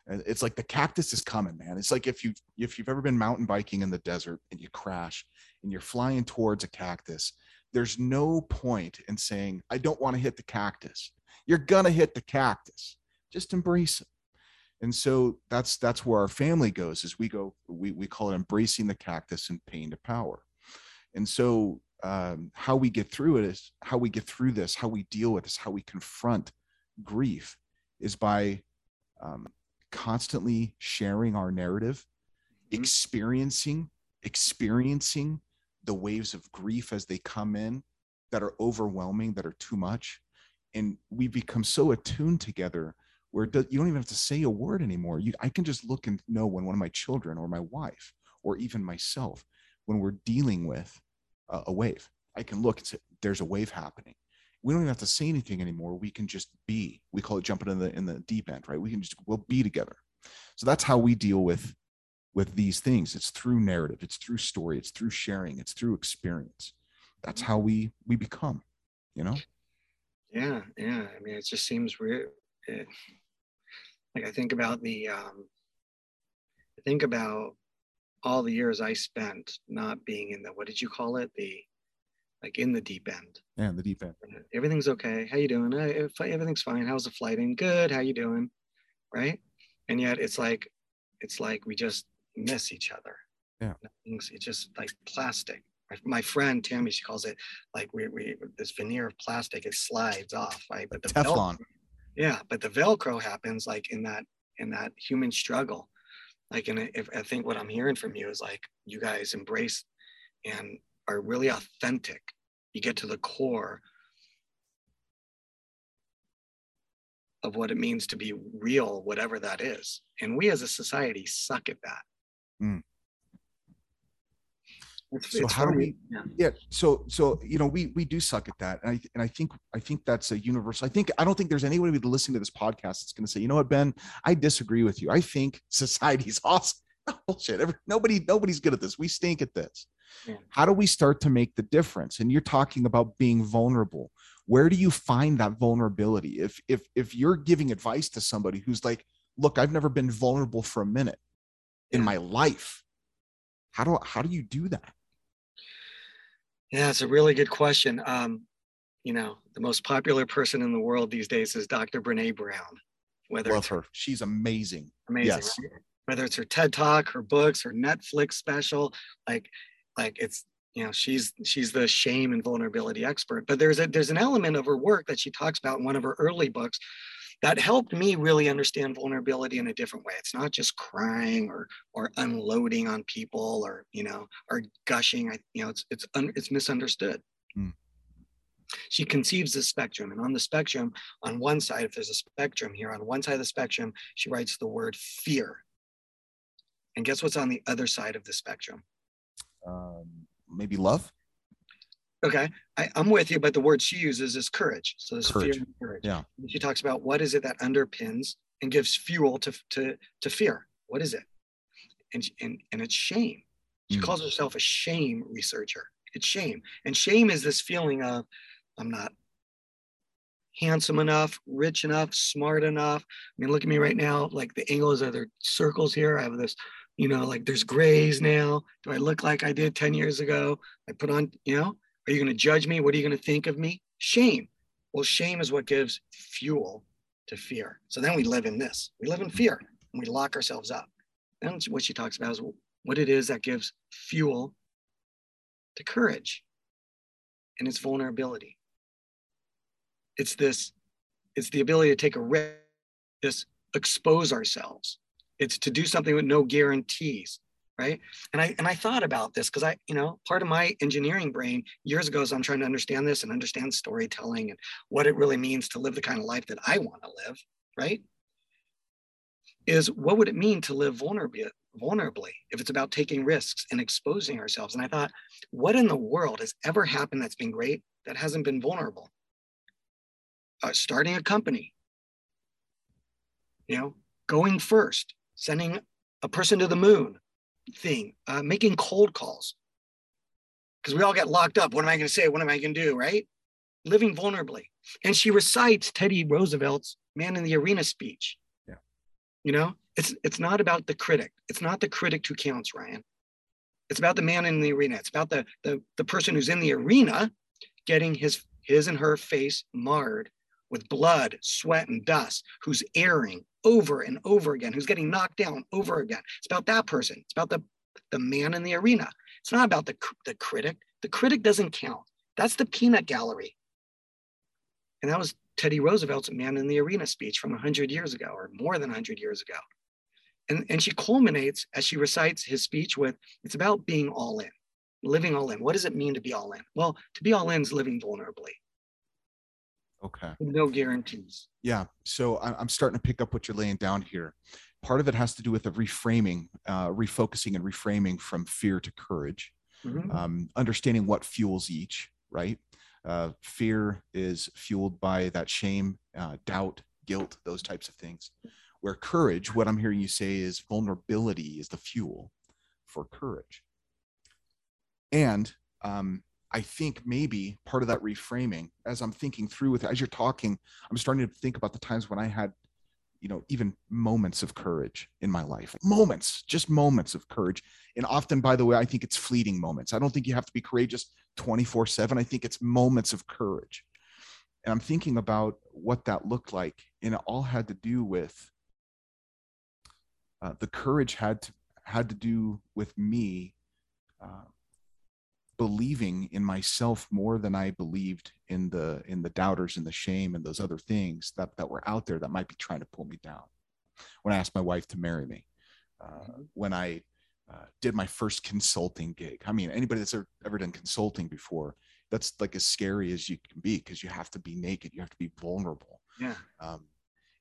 And it's like the cactus is coming, man. It's like if you if you've ever been mountain biking in the desert and you crash and you're flying towards a cactus, there's no point in saying, I don't want to hit the cactus. You're gonna hit the cactus. Just embrace it. And so that's that's where our family goes, is we go, we we call it embracing the cactus and pain to power. And so Um, how we get through it is how we get through this, how we deal with this, how we confront grief is by um, constantly sharing our narrative, mm-hmm. experiencing, experiencing the waves of grief as they come in that are overwhelming, that are too much. And we become so attuned together where do, you don't even have to say a word anymore. You, I can just look and know when one of my children or my wife or even myself, when we're dealing with a wave. I can look and say, there's a wave happening. We don't even have to say anything anymore. We can just be. We call it jumping in the in the deep end, right? We can just, we'll be together. So that's how we deal with, with these things. It's through narrative. It's through story. It's through sharing. It's through experience. That's how we, we become, you know? Yeah. Yeah. I mean, it just seems weird. It, like I think about the, um, I think about all the years I spent not being in the, what did you call it? The like in the deep end. Yeah, the deep end. Everything's okay. How you doing? Everything's fine. How's the flighting? Good. How you doing? Right? And yet it's like, it's like we just miss each other. Yeah. It's just like plastic. My friend Tammy, she calls it like we we this veneer of plastic. It slides off, right? But the Teflon. Velcro, yeah, but the Velcro happens like in that in that human struggle. Like, and if I think what I'm hearing from you is like you guys embrace and are really authentic. You get to the core of what it means to be real, whatever that is. And we as a society suck at that. Mm. It's, so it's how do we, yeah. yeah. So, so, you know, we, we do suck at that. And I, and I think, I think that's a universal, I think, I don't think there's anybody listening to this podcast that's going to say, you know what, Ben, I disagree with you. I think society's awesome. Bullshit. Every, nobody, nobody's good at this. We stink at this. Yeah. How do we start to make the difference? And you're talking about being vulnerable. Where do you find that vulnerability? If, if, if you're giving advice to somebody who's like, look, I've never been vulnerable for a minute yeah. in my life. How do, how do you do that? Yeah, it's a really good question. Um, you know, the most popular person in the world these days is Doctor Brené Brown. Whether Love it's her. her. She's amazing. Amazing. Yes. Right? Whether it's her TED Talk, her books, her Netflix special, like, like it's, you know, she's, she's the shame and vulnerability expert, but there's a, there's an element of her work that she talks about in one of her early books that helped me really understand vulnerability in a different way. It's not just crying or or unloading on people or, you know, or gushing. I, you know, it's it's un, it's misunderstood. Mm. She conceives the spectrum, and on the spectrum, on one side, if there's a spectrum here, on one side of the spectrum, she writes the word fear. And guess what's on the other side of the spectrum? Um, maybe love. Okay, I, I'm with you, but the word she uses is courage. So there's courage. Fear and courage. Yeah. And she talks about what is it that underpins and gives fuel to to to fear. What is it? And and, and it's shame. She mm. calls herself a shame researcher. It's shame, and shame is this feeling of I'm not handsome enough, rich enough, smart enough. I mean, look at me right now. Like the angles are there circles here. I have this. You know, like there's grays now. Do I look like I did ten years ago? I put on, you know. Are you going to judge me? What are you going to think of me? Shame. Well, shame is what gives fuel to fear. So then we live in this. We live in fear and we lock ourselves up. And what she talks about is what it is that gives fuel to courage, and it's vulnerability. It's this, it's the ability to take a risk, this expose ourselves. It's to do something with no guarantees. Right. And I and I thought about this because I, you know, part of my engineering brain years ago is I'm trying to understand this and understand storytelling and what it really means to live the kind of life that I want to live. Right. Is what would it mean to live vulnerably, vulnerably if it's about taking risks and exposing ourselves? And I thought, what in the world has ever happened that's been great that hasn't been vulnerable? Uh, starting a company, you know, going first, sending a person to the moon. Thing, uh, making cold calls, because we all get locked up. What am I going to say? What am I going to do? Right? Living vulnerably. And she recites Teddy Roosevelt's Man in the Arena speech. Yeah. You know, it's it's not about the critic. It's not the critic who counts, Ryan. It's about the man in the arena. It's about the the, the person who's in the arena getting his his and her face marred with blood, sweat, and dust, who's airing over and over again, who's getting knocked down over again. It's about that person. It's about the, the man in the arena. It's not about the, the critic. The critic doesn't count. That's the peanut gallery. And that was Teddy Roosevelt's Man in the Arena speech from one hundred years ago, or more than one hundred years ago. And, and she culminates as she recites his speech with, it's about being all in, living all in. What does it mean to be all in? Well, to be all in is living vulnerably. Okay. No guarantees. Yeah. So I'm starting to pick up what you're laying down here. Part of it has to do with the reframing, uh, refocusing and reframing from fear to courage, mm-hmm. um, understanding what fuels each, right? Uh, fear is fueled by that shame, uh, doubt, guilt, those types of things. Where courage, what I'm hearing you say is vulnerability is the fuel for courage. And, um, I think maybe part of that reframing, as I'm thinking through with, as you're talking, I'm starting to think about the times when I had you know, even moments of courage in my life, moments, just moments of courage. And often, by the way, I think it's fleeting moments. I don't think you have to be courageous twenty-four seven. I think it's moments of courage. And I'm thinking about what that looked like. And it all had to do with, uh, the courage had to, had to do with me uh, believing in myself more than I believed in the, in the doubters and the shame and those other things that, that were out there that might be trying to pull me down. When I asked my wife to marry me, uh, when I uh, did my first consulting gig, I mean, anybody that's ever, ever done consulting before, that's like as scary as you can be, because you have to be naked. You have to be vulnerable. Yeah. Um,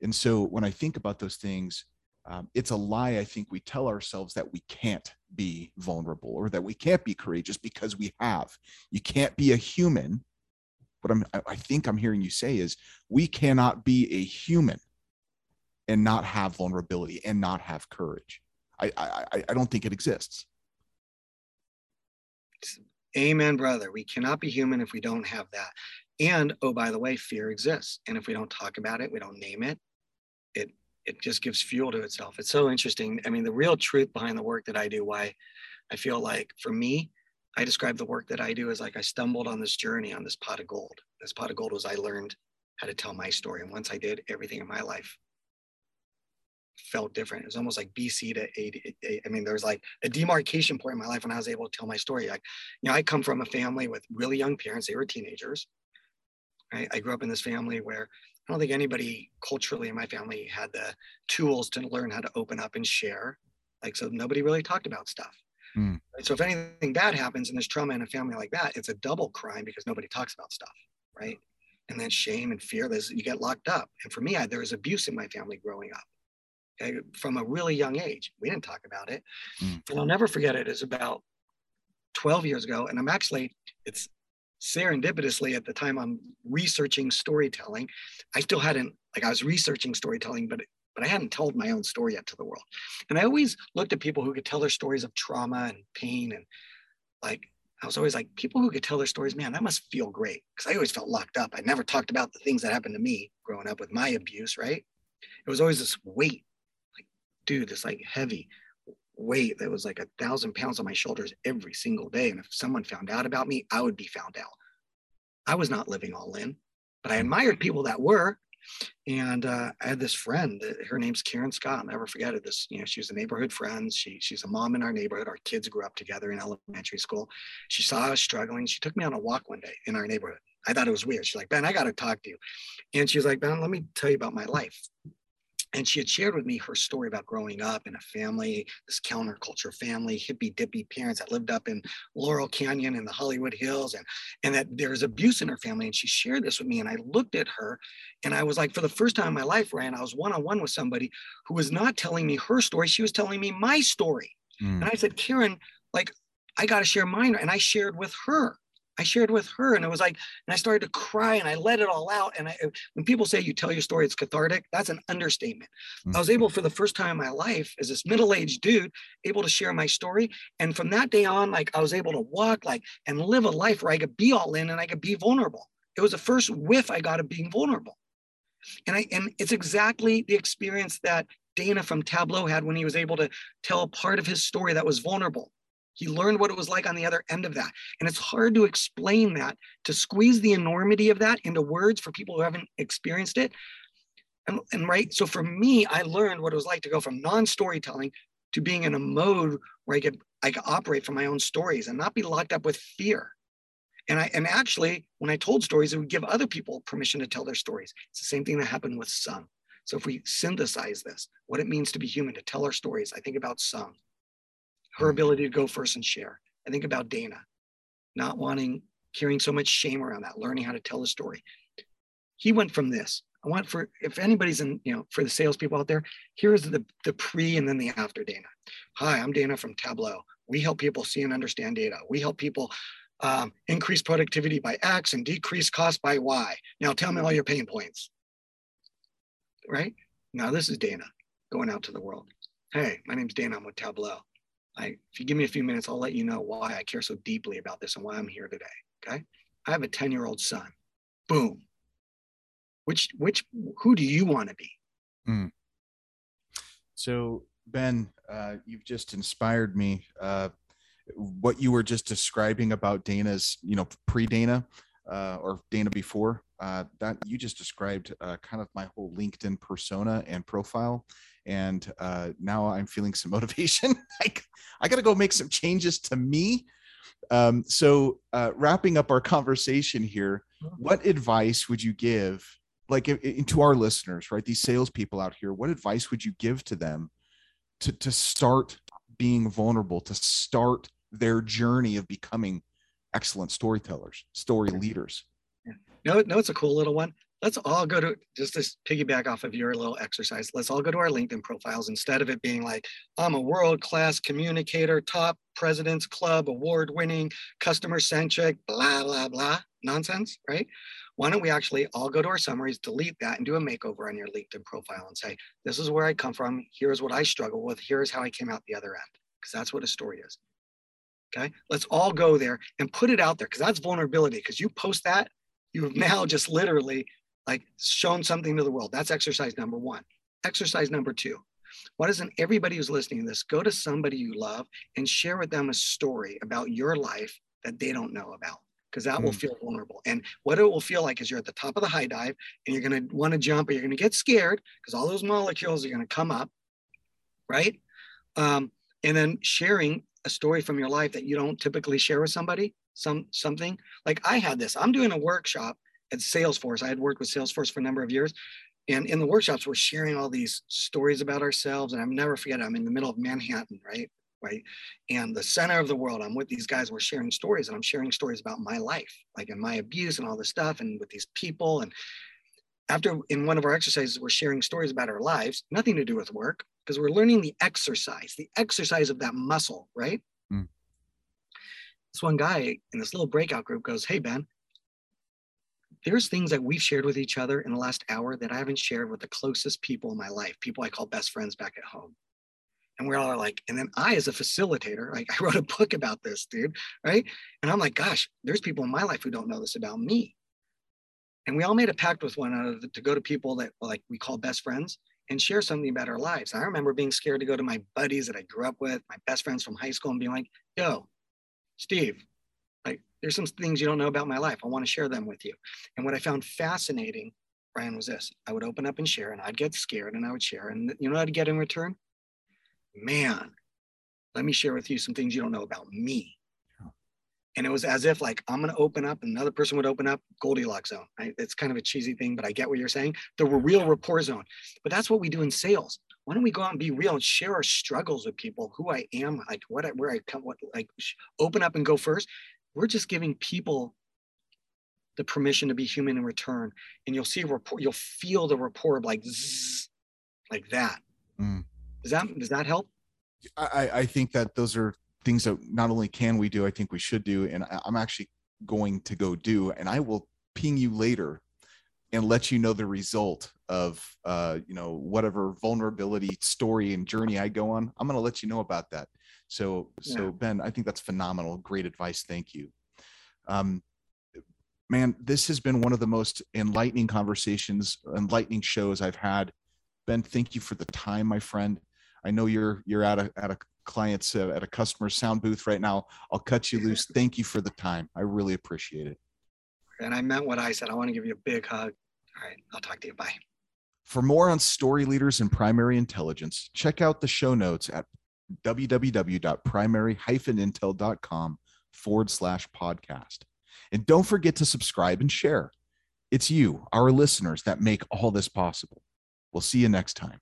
and so when I think about those things, um, it's a lie. I think we tell ourselves that we can't be vulnerable or that we can't be courageous because we have. You can't be a human. What I'm, I think I'm hearing you say is we cannot be a human and not have vulnerability and not have courage. I, I, I don't think it exists. Amen, brother. We cannot be human if we don't have that. And oh, by the way, fear exists. And if we don't talk about it, we don't name it, it, it just gives fuel to itself. It's so interesting. I mean, the real truth behind the work that I do, why I feel like for me, I describe the work that I do as like, I stumbled on this journey on this pot of gold. This pot of gold was, I learned how to tell my story. And once I did, everything in my life felt different. It was almost like B C to A D. I mean, there was like a demarcation point in my life when I was able to tell my story. Like, you know, I come from a family with really young parents. They were teenagers. Right? I grew up in this family where I don't think anybody culturally in my family had the tools to learn how to open up and share. Like, so nobody really talked about stuff. Mm. Right? So if anything bad happens and there's trauma in a family like that, it's a double crime because nobody talks about stuff. Right. And then shame and fear, there's, you get locked up. And for me, I, there was abuse in my family growing up. From a really young age, we didn't talk about it. Mm. And I'll never forget it. It's about twelve years ago. And I'm actually, it's serendipitously at the time I'm researching storytelling. I still hadn't, like I was researching storytelling, but, but I hadn't told my own story yet to the world. And I always looked at people who could tell their stories of trauma and pain. And like, I was always like, people who could tell their stories, man, that must feel great. Because I always felt locked up. I never talked about the things that happened to me growing up with my abuse, right? It was always this weight. Dude, this like heavy weight that was like a thousand pounds on my shoulders every single day. And if someone found out about me, I would be found out. I was not living all in, but I admired people that were. And uh, I had this friend, her name's Karen Scott. I'll never forget it. This, you know, she was a neighborhood friend. She, she's a mom in our neighborhood. Our kids grew up together in elementary school. She saw us struggling. She took me on a walk one day in our neighborhood. I thought it was weird. She's like, Ben, I got to talk to you. And she was like, Ben, let me tell you about my life. And she had shared with me her story about growing up in a family, this counterculture family, hippy dippy parents that lived up in Laurel Canyon in the Hollywood Hills, and, and that there was abuse in her family. And she shared this with me. And I looked at her and I was like, for the first time in my life, Ryan, I was one-on-one with somebody who was not telling me her story. She was telling me my story. Mm. And I said, Karen, like, I got to share mine. And I shared with her. I shared with her and it was like, and I started to cry and I let it all out. And I, when people say you tell your story, it's cathartic, that's an understatement. Mm-hmm. I was able for the first time in my life as this middle-aged dude, able to share my story. And from that day on, like I was able to walk like and live a life where I could be all in and I could be vulnerable. It was the first whiff I got of being vulnerable. And I, and it's exactly the experience that Dana from Tableau had when he was able to tell part of his story that was vulnerable. He learned what it was like on the other end of that. And it's hard to explain that, to squeeze the enormity of that into words for people who haven't experienced it. And, and right, so for me, I learned what it was like to go from non-storytelling to being in a mode where I could, I could operate from my own stories and not be locked up with fear. And I and actually, when I told stories, it would give other people permission to tell their stories. It's the same thing that happened with Sung. So if we synthesize this, what it means to be human, to tell our stories, I think about Sung. Her ability to go first and share. I think about Dana, not wanting, carrying so much shame around that, learning how to tell the story. He went from this. I want for, if anybody's in, you know, for the salespeople out there, here's the, the pre and then the after Dana. Hi, I'm Dana from Tableau. We help people see and understand data. We help people um, increase productivity by X and decrease cost by Y. Now tell me all your pain points, right? Now this is Dana going out to the world. Hey, my name's Dana, I'm with Tableau. I, if you give me a few minutes, I'll let you know why I care so deeply about this and why I'm here today, okay? I have a ten-year-old son. Boom. Which, which, who do you want to be? Mm. So Ben, uh, you've just inspired me. Uh, what you were just describing about Dana's, you know, pre-Dana uh, or Dana before, uh, that you just described uh, kind of my whole LinkedIn persona and profile. And uh, now I'm feeling some motivation. I, I got to go make some changes to me. Um, so uh, wrapping up our conversation here, what advice would you give, like in, in, to our listeners, right? These salespeople out here, what advice would you give to them to, to start being vulnerable, to start their journey of becoming excellent storytellers, story leaders? No, no, it's a cool little one. Let's all go to, just to piggyback off of your little exercise, let's all go to our LinkedIn profiles instead of it being like, I'm a world-class communicator, top President's Club, award-winning, customer-centric, blah, blah, blah, nonsense, right? Why don't we actually all go to our summaries, delete that, and do a makeover on your LinkedIn profile and say, this is where I come from, here's what I struggle with, here's how I came out the other end, because that's what a story is, okay? Let's all go there and put it out there, because that's vulnerability, because you post that, you've now just literally like shown something to the world. That's exercise number one. Exercise number two, why doesn't everybody who's listening to this go to somebody you love and share with them a story about your life that they don't know about? Because that mm. will feel vulnerable. And what it will feel like is you're at the top of the high dive and you're going to want to jump, or you're going to get scared because all those molecules are going to come up, right? Um, and then sharing a story from your life that you don't typically share with somebody, some something like I had this, I'm doing a workshop at Salesforce. I had worked with Salesforce for a number of years. And in the workshops, we're sharing all these stories about ourselves. And I'll never forget, I'm in the middle of Manhattan, right? Right. And the center of the world, I'm with these guys, we're sharing stories, and I'm sharing stories about my life, like in my abuse and all this stuff, and with these people. And after, in one of our exercises, we're sharing stories about our lives, nothing to do with work, because we're learning the exercise, the exercise of that muscle, right? Mm. This one guy in this little breakout group goes, hey, Ben, there's things that we've shared with each other in the last hour that I haven't shared with the closest people in my life, people I call best friends back at home. And we're all like, and then I, as a facilitator, like I wrote a book about this, dude, right? And I'm like, gosh, there's people in my life who don't know this about me. And we all made a pact with one another to go to people that like we call best friends and share something about our lives. I remember being scared to go to my buddies that I grew up with, my best friends from high school, and being like, yo, Steve, like, there's some things you don't know about my life. I want to share them with you. And what I found fascinating, Ryan, was this. I would open up and share, and I'd get scared, and I would share. And you know what I'd get in return? Man, let me share with you some things you don't know about me. And it was as if like, I'm going to open up, and another person would open up, Goldilocks zone. Right? It's kind of a cheesy thing, but I get what you're saying. The real rapport zone. But that's what we do in sales. Why don't we go out and be real and share our struggles with people, who I am, like what, I, where I come, what, like open up and go first. We're just giving people the permission to be human in return. And you'll see rapport, you'll feel the rapport like, zzz, like that. Mm. Does that, does that help? I, I think that those are things that not only can we do, I think we should do. And I'm actually going to go do, and I will ping you later and let you know the result of, uh, you know, whatever vulnerability story and journey I go on. I'm going to let you know about that. So, yeah. so Ben, I think that's phenomenal. Great advice. Thank you. Um, man, this has been one of the most enlightening conversations, enlightening shows I've had. Ben, thank you for the time, my friend. I know you're, you're at a, at a client's, uh, at a customer sound booth right now. I'll cut you loose. Thank you for the time. I really appreciate it. And I meant what I said. I want to give you a big hug. All right. I'll talk to you. Bye. For more on Story Leaders and Primary Intelligence, check out the show notes at www.primary-intel.com forward slash podcast. And don't forget to subscribe and share. It's you, our listeners, that make all this possible. We'll see you next time.